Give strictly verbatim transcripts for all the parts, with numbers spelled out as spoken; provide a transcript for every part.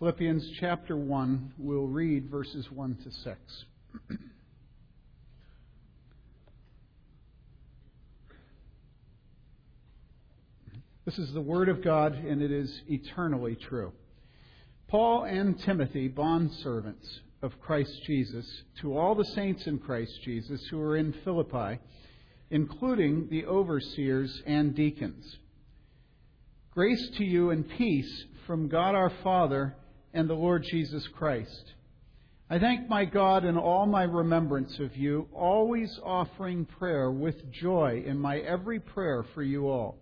Philippians chapter one, we'll read verses one to six. This is the Word of God, and it is eternally true. Paul and Timothy, bondservants of Christ Jesus, to all the saints in Christ Jesus who are in Philippi, including the overseers and deacons. Grace to you and peace from God our Father and the Lord Jesus Christ. I thank my God in all my remembrance of you, always offering prayer with joy in my every prayer for you all,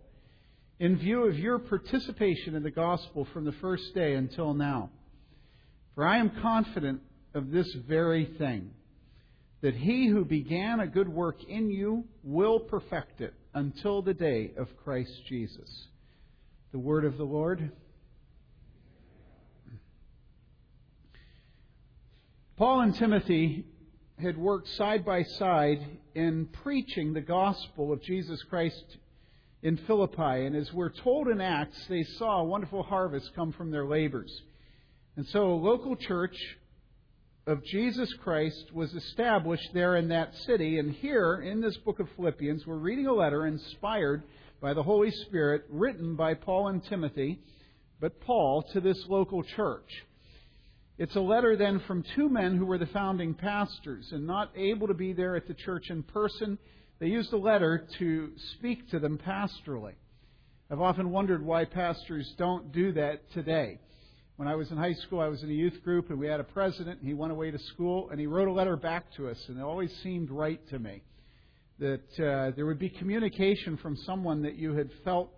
in view of your participation in the gospel from the first day until now. For I am confident of this very thing, that he who began a good work in you will perfect it until the day of Christ Jesus. The word of the Lord. Paul and Timothy had worked side by side in preaching the gospel of Jesus Christ in Philippi, and as we're told in Acts, they saw a wonderful harvest come from their labors. And so a local church of Jesus Christ was established there in that city. And here in this book of Philippians, we're reading a letter inspired by the Holy Spirit, written by Paul and Timothy, but Paul to this local church. It's a letter then from two men who were the founding pastors and not able to be there at the church in person. They used a letter to speak to them pastorally. I've often wondered why pastors don't do that today. When I was in high school, I was in a youth group, and we had a president, and he went away to school, and he wrote a letter back to us, and it always seemed right to me that uh, there would be communication from someone that you had felt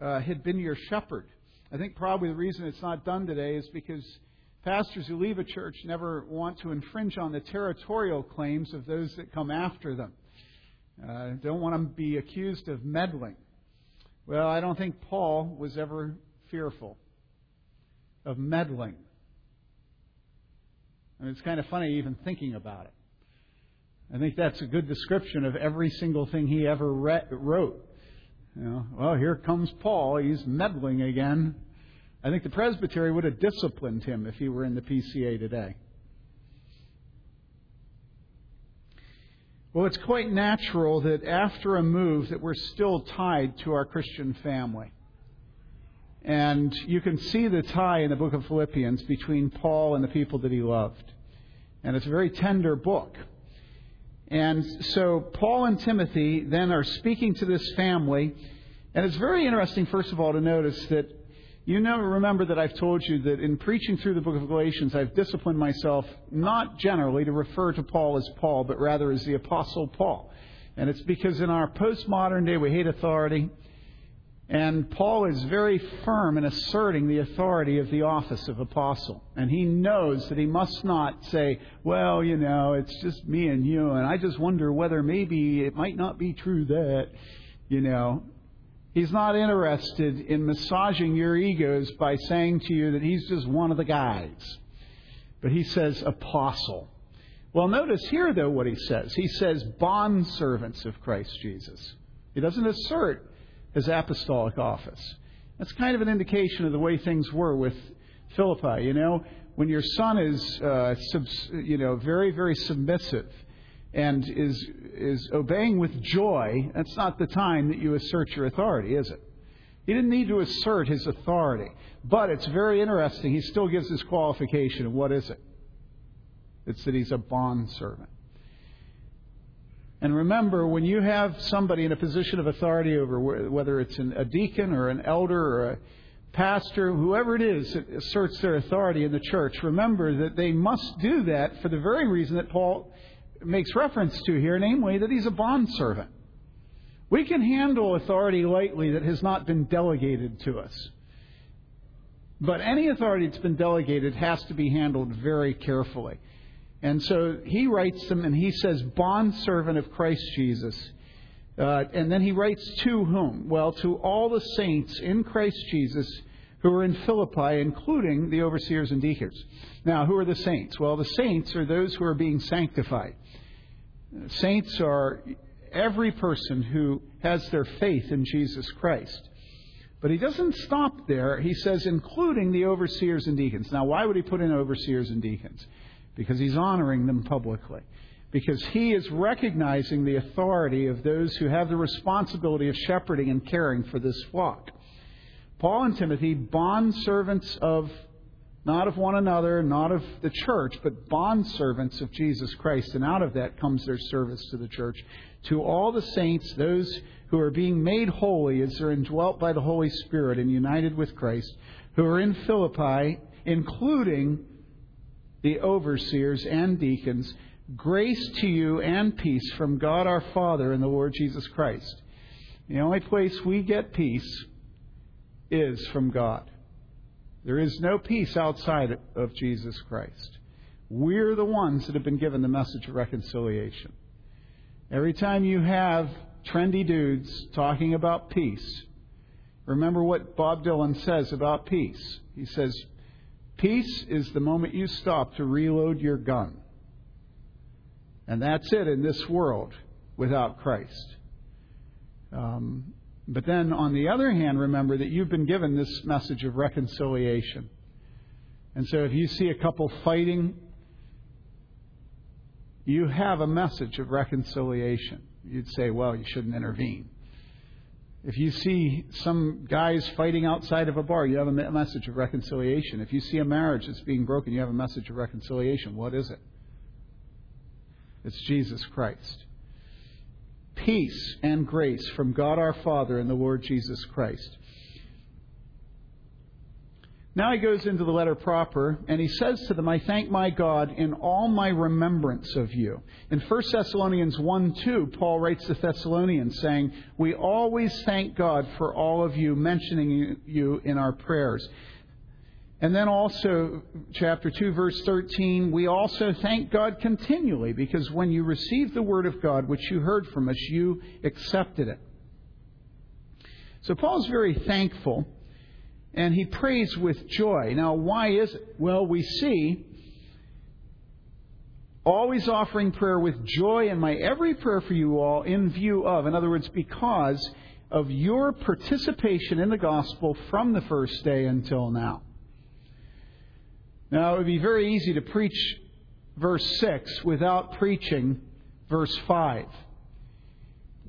uh, had been your shepherd. I think probably the reason it's not done today is because pastors who leave a church never want to infringe on the territorial claims of those that come after them. Uh, don't want to be accused of meddling. Well, I don't think Paul was ever fearful of meddling. And it's kind of funny even thinking about it. I think that's a good description of every single thing he ever re- wrote. You know, well, here comes Paul. He's meddling again. I think the presbytery would have disciplined him if he were in the P C A today. Well, it's quite natural that after a move that we're still tied to our Christian family. And you can see the tie in the book of Philippians between Paul and the people that he loved. And it's a very tender book. And so Paul and Timothy then are speaking to this family. And it's very interesting, first of all, to notice that you know, remember that I've told you that in preaching through the book of Galatians, I've disciplined myself not generally to refer to Paul as Paul, but rather as the Apostle Paul. And it's because in our postmodern day, we hate authority. And Paul is very firm in asserting the authority of the office of apostle. And he knows that he must not say, well, you know, it's just me and you, and I just wonder whether maybe it might not be true that, you know. He's not interested in massaging your egos by saying to you that he's just one of the guys. But he says apostle. Well, notice here, though, what he says. He says bondservants of Christ Jesus. He doesn't assert his apostolic office. That's kind of an indication of the way things were with Philippi. You know, when your son is, uh, subs- you know, very, very submissive and is is obeying with joy, that's not the time that you assert your authority, is it? He didn't need to assert his authority. But it's very interesting. He still gives this qualification. And what is it? It's that he's a bondservant. And remember, when you have somebody in a position of authority over, whether it's an, a deacon or an elder or a pastor, whoever it is that asserts their authority in the church, remember that they must do that for the very reason that Paul makes reference to here, namely that he's a bondservant. We can handle authority lightly that has not been delegated to us. But any authority that's been delegated has to be handled very carefully. And so he writes them, and he says, bondservant of Christ Jesus. Uh, and then he writes to whom? Well, to all the saints in Christ Jesus who are in Philippi, including the overseers and deacons. Now, who are the saints? Well, the saints are those who are being sanctified. Saints are every person who has their faith in Jesus Christ. But he doesn't stop there. He says, including the overseers and deacons. Now, why would he put in overseers and deacons? Because he's honoring them publicly. Because he is recognizing the authority of those who have the responsibility of shepherding and caring for this flock. Paul and Timothy, bondservants of, not of one another, not of the church, but bondservants of Jesus Christ. And out of that comes their service to the church. To all the saints, those who are being made holy as they're indwelt by the Holy Spirit and united with Christ, who are in Philippi, including the overseers and deacons, grace to you and peace from God our Father and the Lord Jesus Christ. The only place we get peace is from God. There is no peace outside of Jesus Christ. We're the ones that have been given the message of reconciliation. Every time you have trendy dudes talking about peace, remember what Bob Dylan says about peace. He says, peace is the moment you stop to reload your gun. And that's it in this world without Christ. Um, but then, on the other hand, remember that you've been given this message of reconciliation. And so if you see a couple fighting, you have a message of reconciliation. You'd say, well, you shouldn't intervene. If you see some guys fighting outside of a bar, you have a message of reconciliation. If you see a marriage that's being broken, you have a message of reconciliation. What is it? It's Jesus Christ. Peace and grace from God our Father and the Lord Jesus Christ. Now he goes into the letter proper, and he says to them, I thank my God in all my remembrance of you. In First Thessalonians one two, Paul writes to Thessalonians saying, we always thank God for all of you, mentioning you in our prayers. And then also, chapter two, verse thirteen, we also thank God continually, because when you received the word of God, which you heard from us, you accepted it. So Paul's very thankful, and he prays with joy. Now, why is it? Well, we see, always offering prayer with joy in my every prayer for you all in view of, in other words, because of your participation in the gospel from the first day until now. Now, it would be very easy to preach verse six without preaching verse five.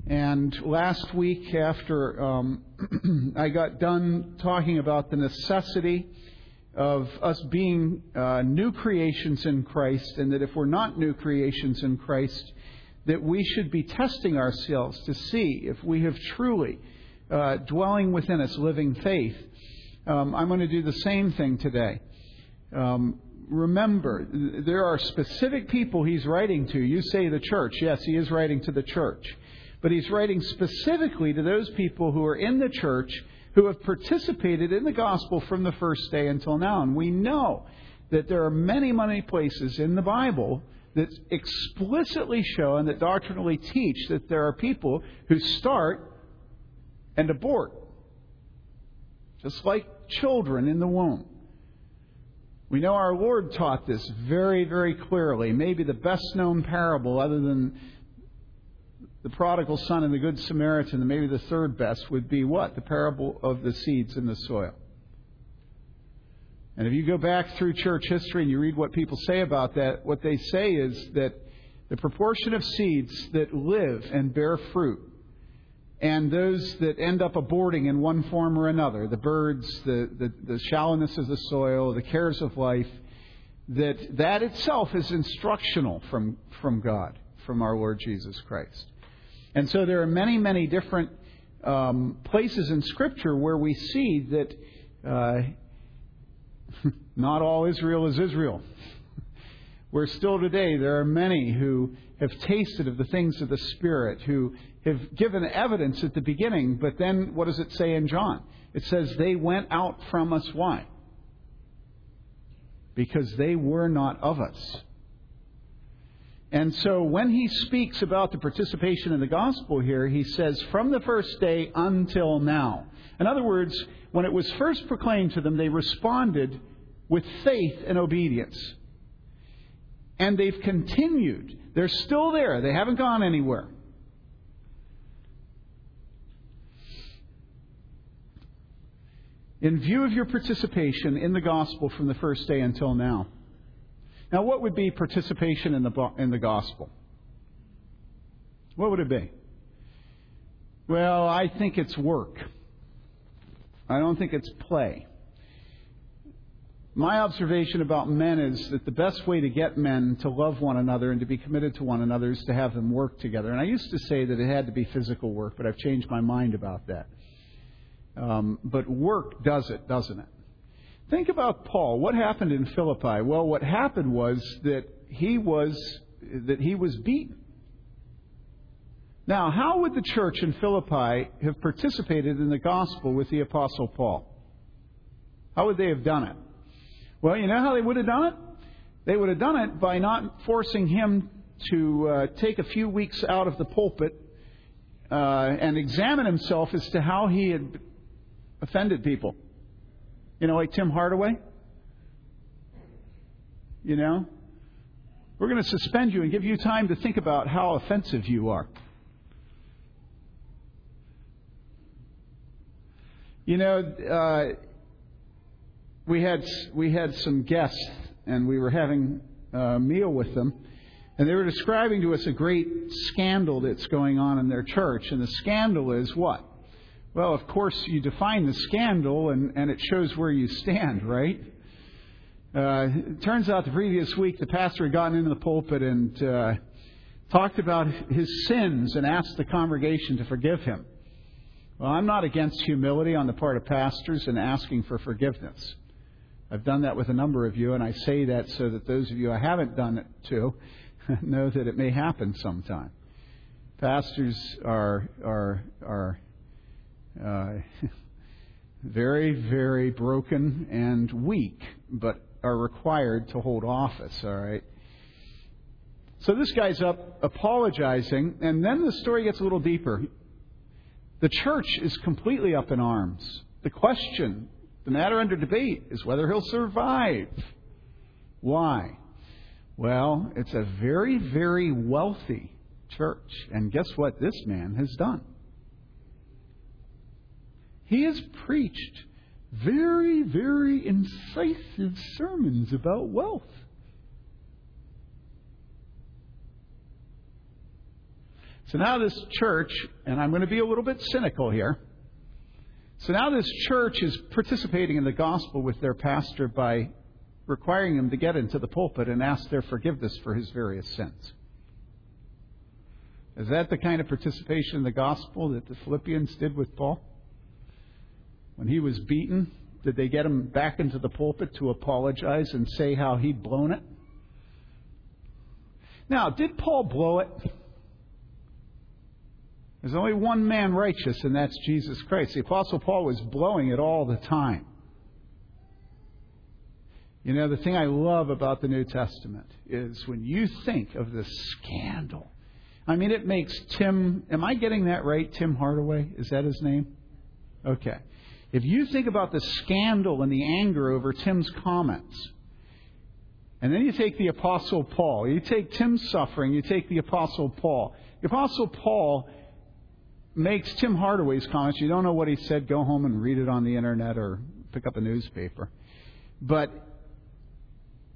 And last week, after um, I got done talking about the necessity of us being uh, new creations in Christ, and that if we're not new creations in Christ, that we should be testing ourselves to see if we have truly uh, dwelling within us living faith, um, I'm going to do the same thing today. Um, remember, there are specific people he's writing to. You say the church. Yes, he is writing to the church. But he's writing specifically to those people who are in the church who have participated in the gospel from the first day until now. And we know that there are many, many places in the Bible that explicitly show and that doctrinally teach that there are people who start and abort, just like children in the womb. We know our Lord taught this very, very clearly. Maybe the best-known parable, other than the prodigal son and the good Samaritan, maybe the third best would be what? The parable of the seeds in the soil. And if you go back through church history and you read what people say about that, what they say is that the proportion of seeds that live and bear fruit, and those that end up aborting in one form or another, the birds, the, the, the shallowness of the soil, the cares of life, that that itself is instructional from, from God, from our Lord Jesus Christ. And so there are many, many different um, places in Scripture where we see that uh, not all Israel is Israel. Where still today there are many who have tasted of the things of the Spirit, who have given evidence at the beginning, but then what does it say in John? It says, they went out from us. Why? Because they were not of us. And so when he speaks about the participation in the gospel here, he says, from the first day until now. In other words, when it was first proclaimed to them, they responded with faith and obedience. And they've continued. They're still there. They haven't gone anywhere. in view of your participation in the gospel from the first day until now. Now, what would be participation in the in the gospel? What would it be? Well, I think it's work. I don't think it's play. My observation about men is that the best way to get men to love one another and to be committed to one another is to have them work together. And I used to say that it had to be physical work, but I've changed my mind about that. Um, but work does it, doesn't it? Think about Paul. What happened in Philippi? Well, what happened was that he was that he was beaten. Now, how would the church in Philippi have participated in the gospel with the Apostle Paul? How would they have done it? Well, you know how they would have done it? They would have done it by not forcing him to uh, take a few weeks out of the pulpit uh, and examine himself as to how he had offended people. You know, like Tim Hardaway? You know? We're going to suspend you and give you time to think about how offensive you are. You know, uh, we had we had some guests, and we were having a meal with them, and they were describing to us a great scandal that's going on in their church. And the scandal is what? Well, of course, you define the scandal, and, and it shows where you stand, right? Uh, it turns out the previous week the pastor had gotten into the pulpit and uh, talked about his sins and asked the congregation to forgive him. Well, I'm not against humility on the part of pastors and asking for forgiveness. I've done that with a number of you, and I say that so that those of you I haven't done it to know that it may happen sometime. Pastors are are are uh, very, very broken and weak, but are required to hold office, all right? So this guy's up apologizing, and then the story gets a little deeper. The church is completely up in arms. The question, the matter under debate, is whether he'll survive. Why? Well, it's a very, very wealthy church. And guess what this man has done? He has preached very, very incisive sermons about wealth. So now this church, and I'm going to be a little bit cynical here. So now this church is participating in the gospel with their pastor by requiring him to get into the pulpit and ask their forgiveness for his various sins. Is that the kind of participation in the gospel that the Philippians did with Paul? When he was beaten, did they get him back into the pulpit to apologize and say how he'd blown it? Now, did Paul blow it? There's only one man righteous, and that's Jesus Christ. The Apostle Paul was blowing it all the time. You know, the thing I love about the New Testament is when you think of the scandal. I mean, it makes Tim... Am I getting that right? Tim Hardaway? Is that his name? Okay. If you think about the scandal and the anger over Tim's comments, and then you take the Apostle Paul, you take Tim's suffering, you take the Apostle Paul. The Apostle Paul makes Tim Hardaway's comments. You don't know what he said. Go home and read it on the internet or pick up a newspaper. But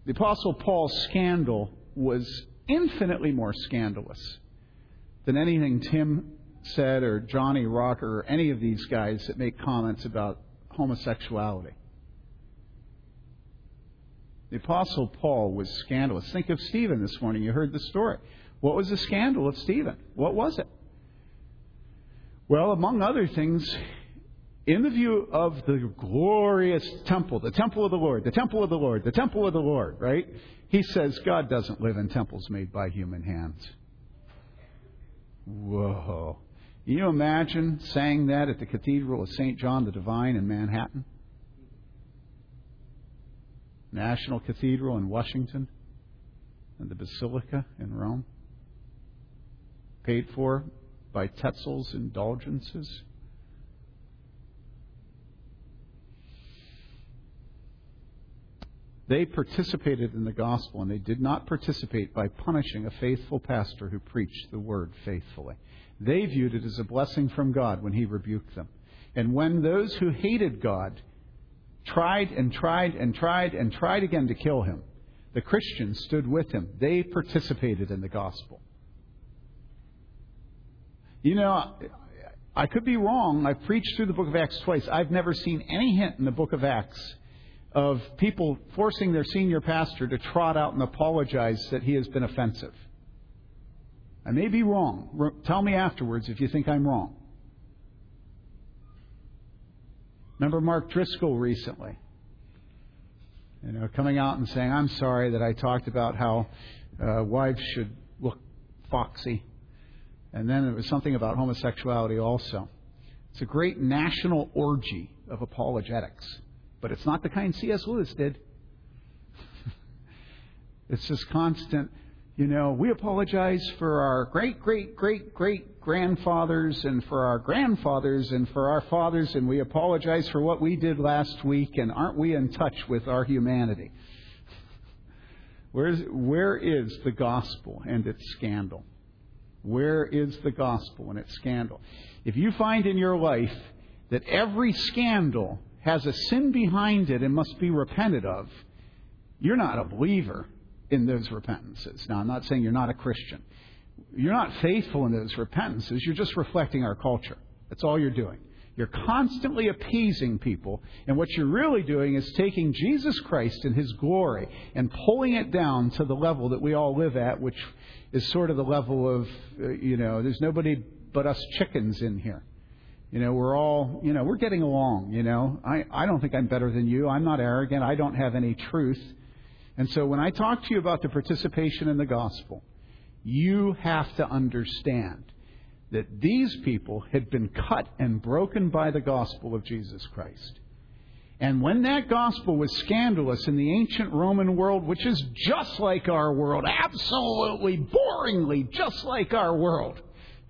the Apostle Paul's scandal was infinitely more scandalous than anything Tim said or Johnny Rocker or any of these guys that make comments about homosexuality. The Apostle Paul was scandalous. Think of Stephen this morning. You heard the story. What was the scandal of Stephen? What was it? Well, among other things, in the view of the glorious temple, the temple of the Lord, the temple of the Lord, the temple of the Lord, right? He says God doesn't live in temples made by human hands. Whoa. Can you imagine saying that at the Cathedral of Saint John the Divine in Manhattan? National Cathedral in Washington and the Basilica in Rome. Paid for by Tetzel's indulgences. They participated in the gospel, and they did not participate by punishing a faithful pastor who preached the word faithfully. They viewed it as a blessing from God when he rebuked them. And when those who hated God tried and tried and tried and tried again to kill him. The Christians stood with him. They participated in the gospel. You know, I could be wrong. I preached through the book of Acts twice. I've never seen any hint in the book of Acts of people forcing their senior pastor to trot out and apologize that he has been offensive. I may be wrong. Tell me afterwards if you think I'm wrong. Remember Mark Driscoll recently? You know, coming out and saying, I'm sorry that I talked about how uh, wives should look foxy. And then it was something about homosexuality also. It's a great national orgy of apologetics. But it's not the kind C S Lewis did. It's just constant, you know, we apologize for our great, great, great, great grandfathers and for our grandfathers and for our fathers. And we apologize for what we did last week. And aren't we in touch with our humanity? Where's, where is the gospel and its scandal? Where is the gospel and its scandal? If you find in your life that every scandal has a sin behind it and must be repented of, you're not a believer in those repentances. Now, I'm not saying you're not a Christian. You're not faithful in those repentances. You're just reflecting our culture. That's all you're doing. You're constantly appeasing people. And what you're really doing is taking Jesus Christ and his glory and pulling it down to the level that we all live at, which is sort of the level of, uh, you know, there's nobody but us chickens in here. You know, we're all, you know, we're getting along, you know. I, I don't think I'm better than you. I'm not arrogant. I don't have any truth. And so when I talk to you about the participation in the gospel, you have to understand that these people had been cut and broken by the gospel of Jesus Christ. And when that gospel was scandalous in the ancient Roman world, which is just like our world, absolutely boringly just like our world,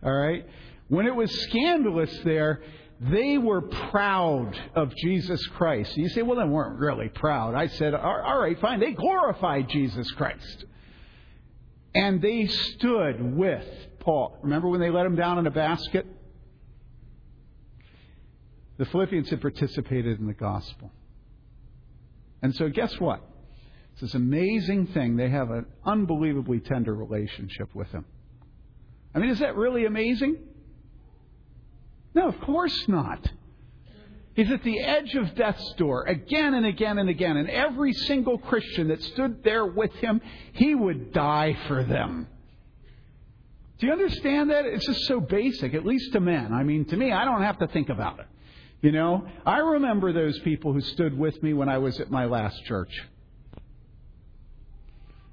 all right? When it was scandalous there, they were proud of Jesus Christ. And you say, well, they weren't really proud. I said, all right, fine. They glorified Jesus Christ. And they stood with Paul. Remember when they let him down in a basket? The Philippians had participated in the gospel. And so guess what? It's this amazing thing. They have an unbelievably tender relationship with him. I mean, is that really amazing? No, of course not. He's at the edge of death's door again and again and again. And every single Christian that stood there with him, he would die for them. Do you understand that? It's just so basic, at least to men. I mean, to me, I don't have to think about it. You know, I remember those people who stood with me when I was at my last church.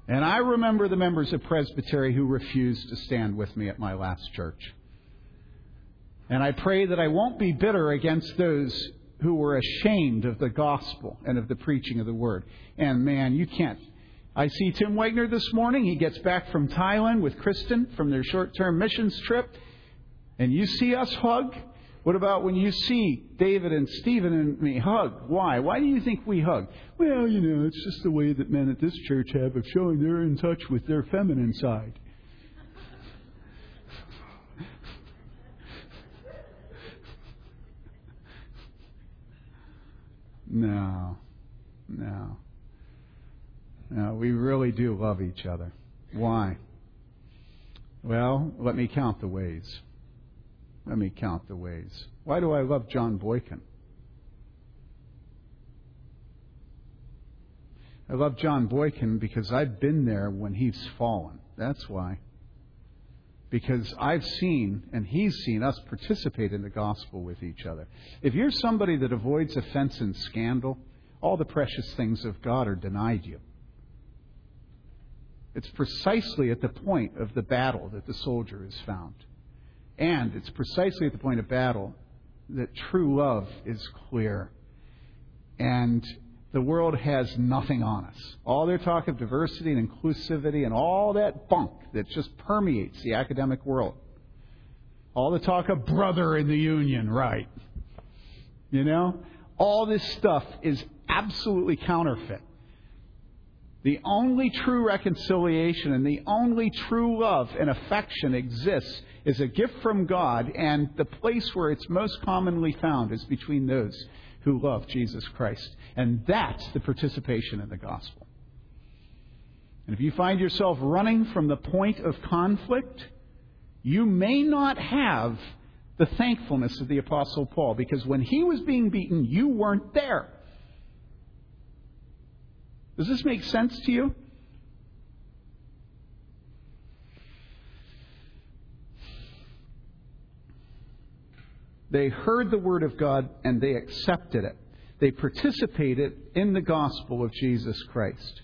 And I remember the members of Presbytery who refused to stand with me at my last church. And I pray that I won't be bitter against those who were ashamed of the gospel and of the preaching of the word. And man, you can't. I see Tim Wagner this morning. He gets back from Thailand with Kristen from their short-term missions trip. And you see us hug. What about when you see David and Stephen and me hug? Why? Why do you think we hug? Well, you know, it's just the way that men at this church have of showing they're in touch with their feminine side. No, no, no, we really do love each other. Why? Well, let me count the ways. Let me count the ways. Why do I love John Boykin? I love John Boykin because I've been there when he's fallen. That's why. Because I've seen, and he's seen, us participate in the gospel with each other. If you're somebody that avoids offense and scandal, all the precious things of God are denied you. It's precisely at the point of the battle that the soldier is found. And it's precisely at the point of battle that true love is clear. And the world has nothing on us. All their talk of diversity and inclusivity and all that bunk that just permeates the academic world. All the talk of brother in the union, right? You know, all this stuff is absolutely counterfeit. The only true reconciliation and the only true love and affection exists is a gift from God, and the place where it's most commonly found is between those who love Jesus Christ. And that's the participation in the gospel. And if you find yourself running from the point of conflict, you may not have the thankfulness of the Apostle Paul, because when he was being beaten, you weren't there. Does this make sense to you? They heard the word of God and they accepted it. They participated in the gospel of Jesus Christ.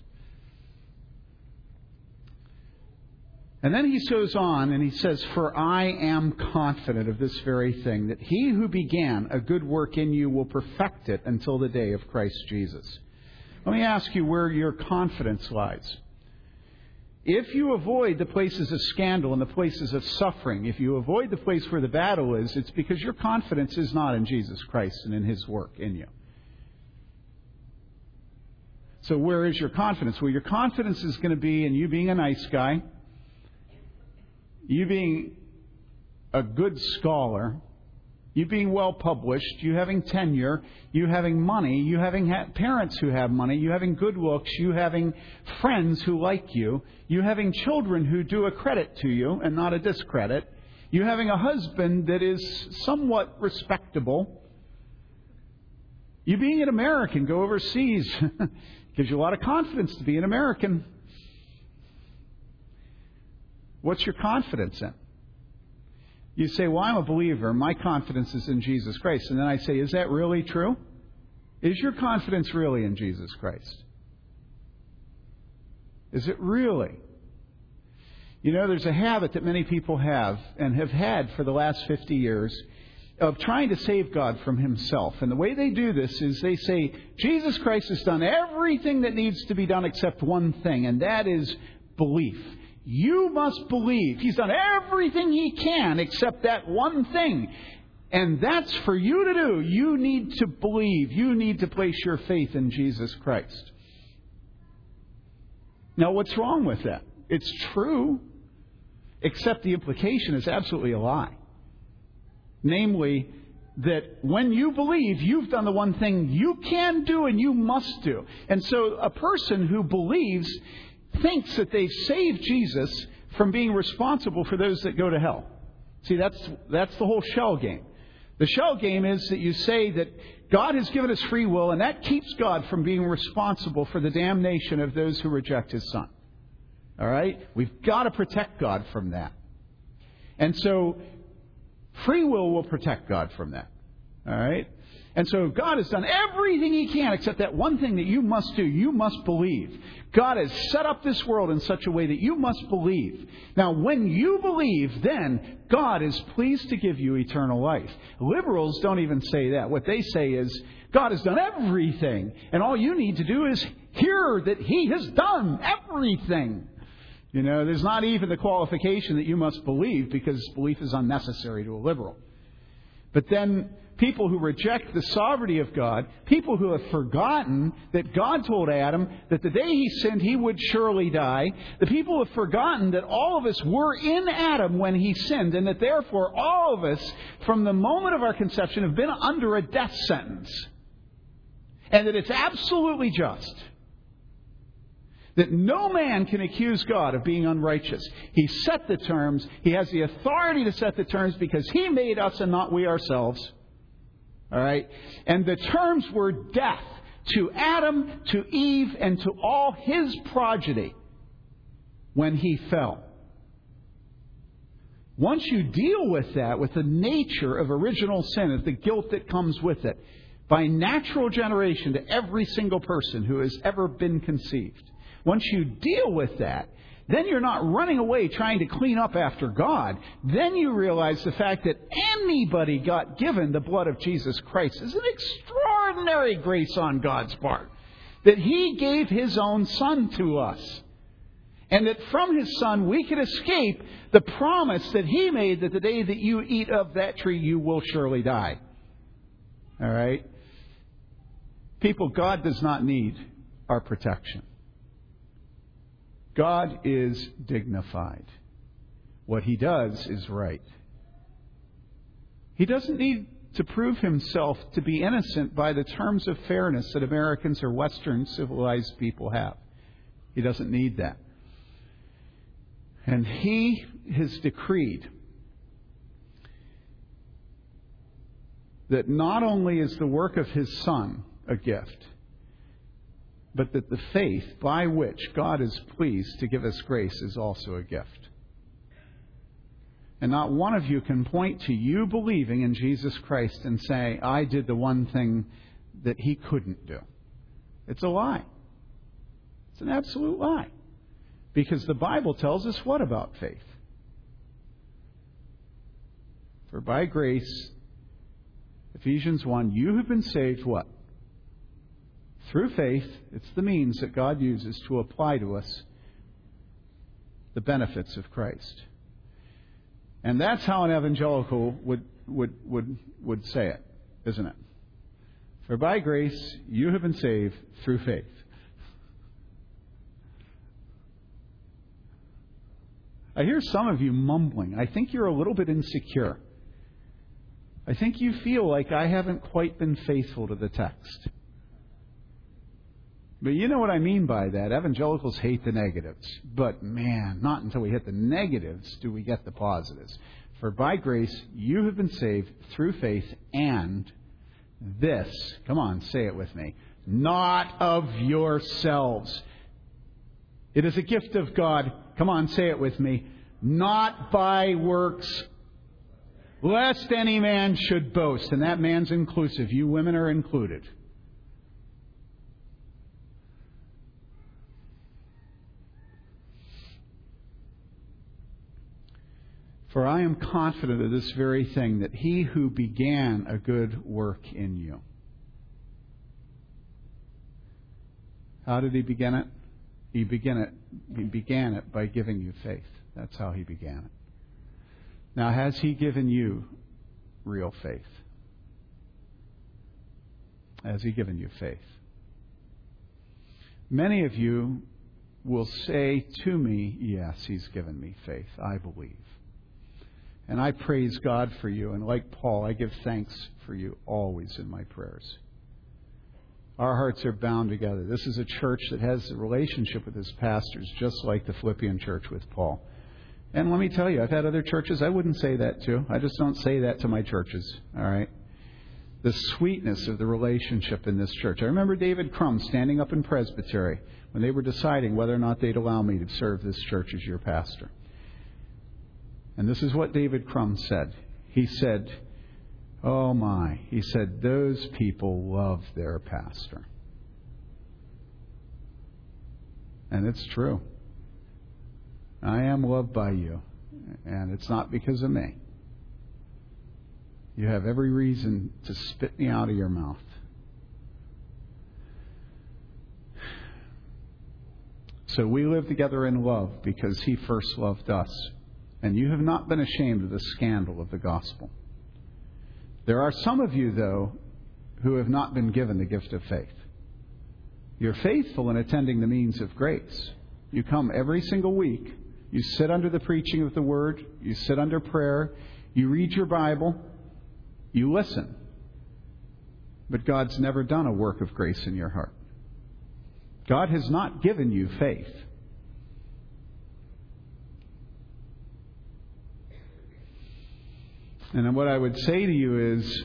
And then he goes on and he says, "For I am confident of this very thing, that he who began a good work in you will perfect it until the day of Christ Jesus." Let me ask you where your confidence lies. If you avoid the places of scandal and the places of suffering, if you avoid the place where the battle is, it's because your confidence is not in Jesus Christ and in his work in you. So where is your confidence? Well, your confidence is going to be in you being a nice guy, you being a good scholar, you being well published, you having tenure, you having money, you having ha- parents who have money, you having good looks, you having friends who like you, you having children who do a credit to you and not a discredit, you having a husband that is somewhat respectable, you being an American, go overseas, gives you a lot of confidence to be an American. What's your confidence in? You say, "Well, I'm a believer. My confidence is in Jesus Christ." And then I say, is that really true? Is your confidence really in Jesus Christ? Is it really? You know, there's a habit that many people have and have had for the last fifty years of trying to save God from himself. And the way they do this is they say, Jesus Christ has done everything that needs to be done except one thing, and that is belief. You must believe. He's done everything he can except that one thing. And that's for you to do. You need to believe. You need to place your faith in Jesus Christ. Now, what's wrong with that? It's true, except the implication is absolutely a lie. Namely, that when you believe, you've done the one thing you can do and you must do. And so a person who believes thinks that they've saved Jesus from being responsible for those that go to hell. See, that's that's the whole shell game. The shell game is that you say that God has given us free will, and that keeps God from being responsible for the damnation of those who reject his son. All right? We've got to protect God from that. And so free will will protect God from that. All right? And so God has done everything he can except that one thing that you must do. You must believe. God has set up this world in such a way that you must believe. Now, when you believe, then God is pleased to give you eternal life. Liberals don't even say that. What they say is, God has done everything, and all you need to do is hear that he has done everything. You know, there's not even the qualification that you must believe, because belief is unnecessary to a liberal. But then people who reject the sovereignty of God, people who have forgotten that God told Adam that the day he sinned, he would surely die. The people have forgotten that all of us were in Adam when he sinned, and that therefore all of us, from the moment of our conception, have been under a death sentence. And that it's absolutely just. That no man can accuse God of being unrighteous. He set the terms. He has the authority to set the terms because he made us and not we ourselves. All right. And the terms were death to Adam, to Eve, and to all his progeny when he fell. Once you deal with that, with the nature of original sin, of the guilt that comes with it, by natural generation to every single person who has ever been conceived, once you deal with that, then you're not running away trying to clean up after God. Then you realize the fact that anybody got given the blood of Jesus Christ is an extraordinary grace on God's part. That he gave his own son to us. And that from his son we can escape the promise that he made that the day that you eat of that tree, you will surely die. All right? People, God does not need our protection. God is dignified. What he does is right. He doesn't need to prove himself to be innocent by the terms of fairness that Americans or Western civilized people have. He doesn't need that. And he has decreed that not only is the work of his Son a gift, but that the faith by which God is pleased to give us grace is also a gift. And not one of you can point to you believing in Jesus Christ and say, I did the one thing that he couldn't do. It's a lie. It's an absolute lie. Because the Bible tells us what about faith? For by grace, Ephesians one, you have been saved what? Through faith. It's the means that God uses to apply to us the benefits of Christ. And that's how an evangelical would would would would say it, isn't it? For by grace you have been saved through faith. I hear some of you mumbling. I think you're a little bit insecure. I think you feel like I haven't quite been faithful to the text. But you know what I mean by that. Evangelicals hate the negatives. But man, not until we hit the negatives do we get the positives. For by grace you have been saved through faith, and this, come on, say it with me, not of yourselves. It is a gift of God. Come on, say it with me. Not by works, lest any man should boast. And that man's inclusive. You women are included. For I am confident of this very thing, that he who began a good work in you. How did he begin it? He began it, he began it by giving you faith. That's how he began it. Now, has he given you real faith? Has he given you faith? Many of you will say to me, yes, he's given me faith. I believe. And I praise God for you. And like Paul, I give thanks for you always in my prayers. Our hearts are bound together. This is a church that has a relationship with its pastors, just like the Philippian church with Paul. And let me tell you, I've had other churches I wouldn't say that to. I just don't say that to my churches. All right? The sweetness of the relationship in this church. I remember David Crumb standing up in Presbytery when they were deciding whether or not they'd allow me to serve this church as your pastor. And this is what David Crumb said. He said, oh my, he said, those people love their pastor. And it's true. I am loved by you. And it's not because of me. You have every reason to spit me out of your mouth. So we live together in love because he first loved us. And you have not been ashamed of the scandal of the gospel. There are some of you, though, who have not been given the gift of faith. You're faithful in attending the means of grace. You come every single week. You sit under the preaching of the word. You sit under prayer. You read your Bible. You listen. But God's never done a work of grace in your heart. God has not given you faith. And what I would say to you is,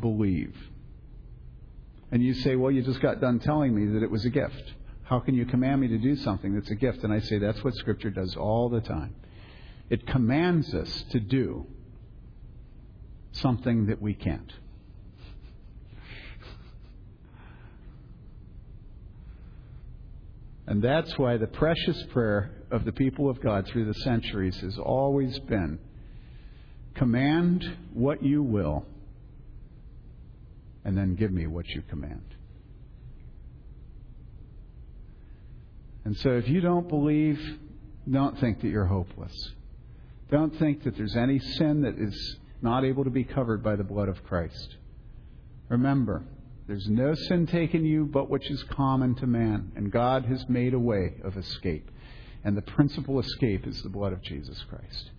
believe. And you say, well, you just got done telling me that it was a gift. How can you command me to do something that's a gift? And I say, that's what Scripture does all the time. It commands us to do something that we can't. And that's why the precious prayer of the people of God through the centuries has always been, command what you will, and then give me what you command. And so if you don't believe, don't think that you're hopeless. Don't think that there's any sin that is not able to be covered by the blood of Christ. Remember, there's no sin taken you but which is common to man, and God has made a way of escape. And the principal escape is the blood of Jesus Christ.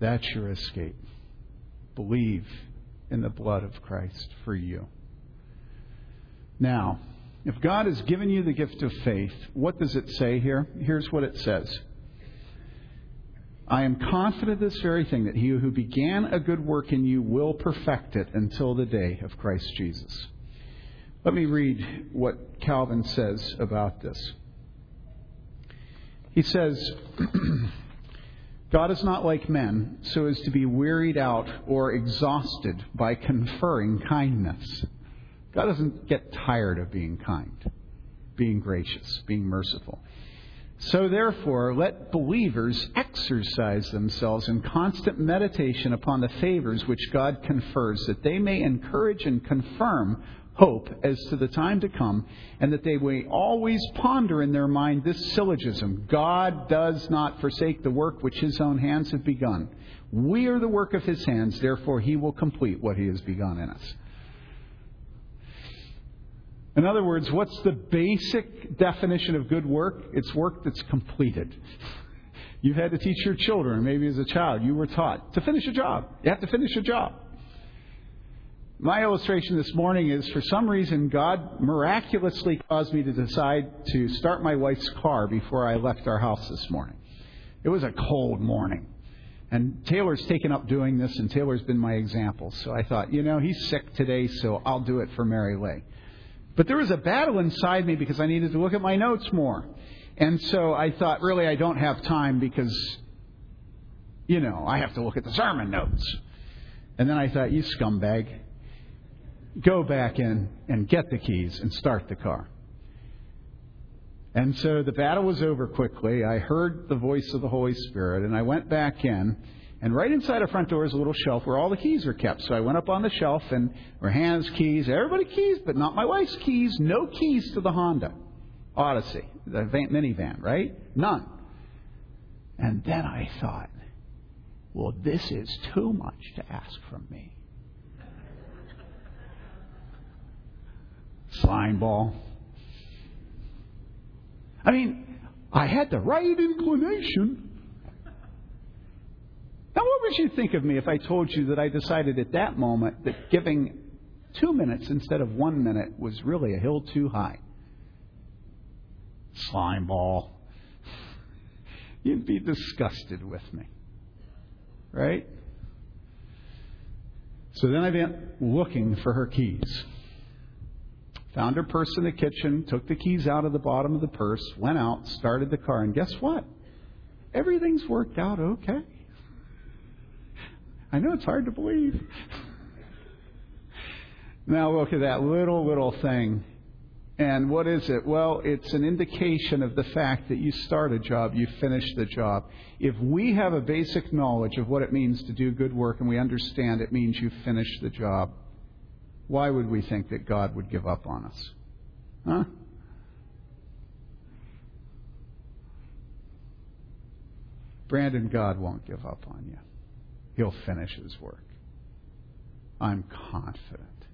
That's your escape. believe in the blood of Christ for you. Now, if God has given you the gift of faith, what does it say here? Here's what it says. I am confident of this very thing, that he who began a good work in you will perfect it until the day of Christ Jesus. Let me read what Calvin says about this. He says, God is not like men, so as to be wearied out or exhausted by conferring kindness. God doesn't get tired of being kind, being gracious, being merciful. So therefore, let believers exercise themselves in constant meditation upon the favors which God confers, that they may encourage and confirm hope as to the time to come, and that they may always ponder in their mind this syllogism: God does not forsake the work which his own hands have begun. We are the work of his hands, therefore he will complete what he has begun in us. In other words, what's the basic definition of good work? It's work that's completed. You've had to teach your children, maybe as a child, you were taught to finish a job. You have to finish a job. My illustration this morning is, for some reason, God miraculously caused me to decide to start my wife's car before I left our house this morning. It was a cold morning. And Taylor's taken up doing this, and Taylor's been my example. So I thought, you know, he's sick today, so I'll do it for Mary Lee. But there was a battle inside me because I needed to look at my notes more. And so I thought, really, I don't have time because, you know, I have to look at the sermon notes. And then I thought, you scumbag. Go back in and get the keys and start the car. And so the battle was over quickly. I heard the voice of the Holy Spirit, and I went back in. And right inside our front door is a little shelf where all the keys are kept. So I went up on the shelf, and Rahan's keys, everybody's keys, but not my wife's keys. No keys to the Honda Odyssey, the van, minivan, right? None. And then I thought, well, this is too much to ask from me. Slime ball. I mean, I had the right inclination. Now, what would you think of me if I told you that I decided at that moment that giving two minutes instead of one minute was really a hill too high? Slime ball. You'd be disgusted with me. Right? So then I went looking for her keys. Found her purse in the kitchen, took the keys out of the bottom of the purse, went out, started the car, and guess what? Everything's worked out okay. I know it's hard to believe. Now look at that little, little thing. And what is it? Well, it's an indication of the fact that you start a job, you finish the job. If we have a basic knowledge of what it means to do good work and we understand it means you finish the job, why would we think that God would give up on us? Huh? Brandon, God won't give up on you. He'll finish his work. I'm confident.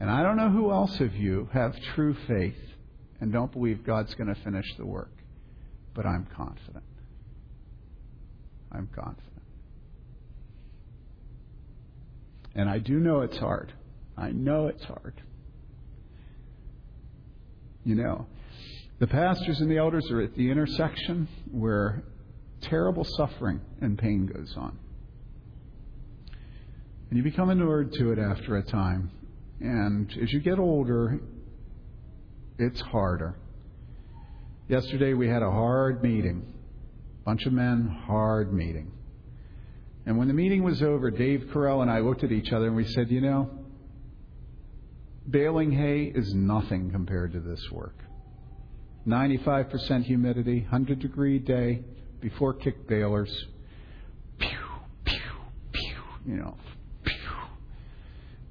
And I don't know who else of you have true faith and don't believe God's going to finish the work, but I'm confident. I'm confident. And I do know it's hard. I know it's hard. You know, the pastors and the elders are at the intersection where terrible suffering and pain goes on. And you become inured to it after a time. And as you get older, it's harder. Yesterday we had a hard meeting. Bunch of men, hard meeting. And when the meeting was over, Dave Carell and I looked at each other and we said, you know, baling hay is nothing compared to this work. ninety-five percent humidity, one hundred degree day, before kick balers. Pew, pew, pew, you know, pew.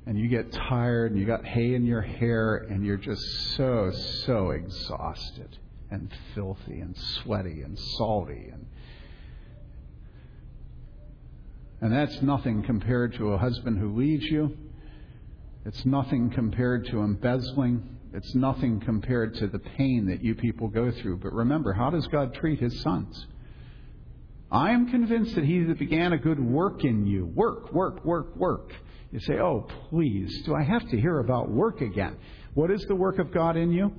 And you get tired and you got hay in your hair and you're just so, so exhausted and filthy and sweaty and salty and And that's nothing compared to a husband who leaves you. It's nothing compared to embezzling. It's nothing compared to the pain that you people go through. But remember, how does God treat his sons? I am convinced that he that began a good work in you. Work, work, work, work. You say, oh, please, do I have to hear about work again? What is the work of God in you?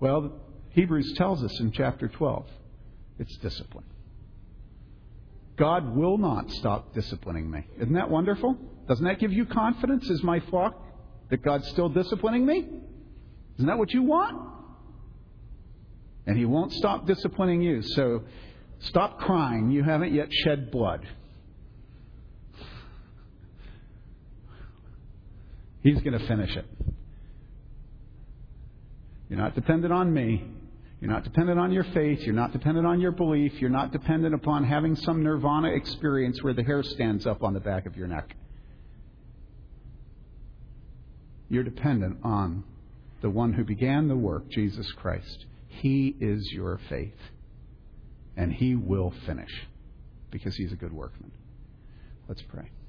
Well, Hebrews tells us in chapter twelve, it's discipline. God will not stop disciplining me. Isn't that wonderful? Doesn't that give you confidence as my flock that God's still disciplining me? Isn't that what you want? And he won't stop disciplining you. So stop crying. You haven't yet shed blood. He's going to finish it. You're not dependent on me. You're not dependent on your faith. You're not dependent on your belief. You're not dependent upon having some nirvana experience where the hair stands up on the back of your neck. You're dependent on the one who began the work, Jesus Christ. He is your faith. And he will finish because he's a good workman. Let's pray.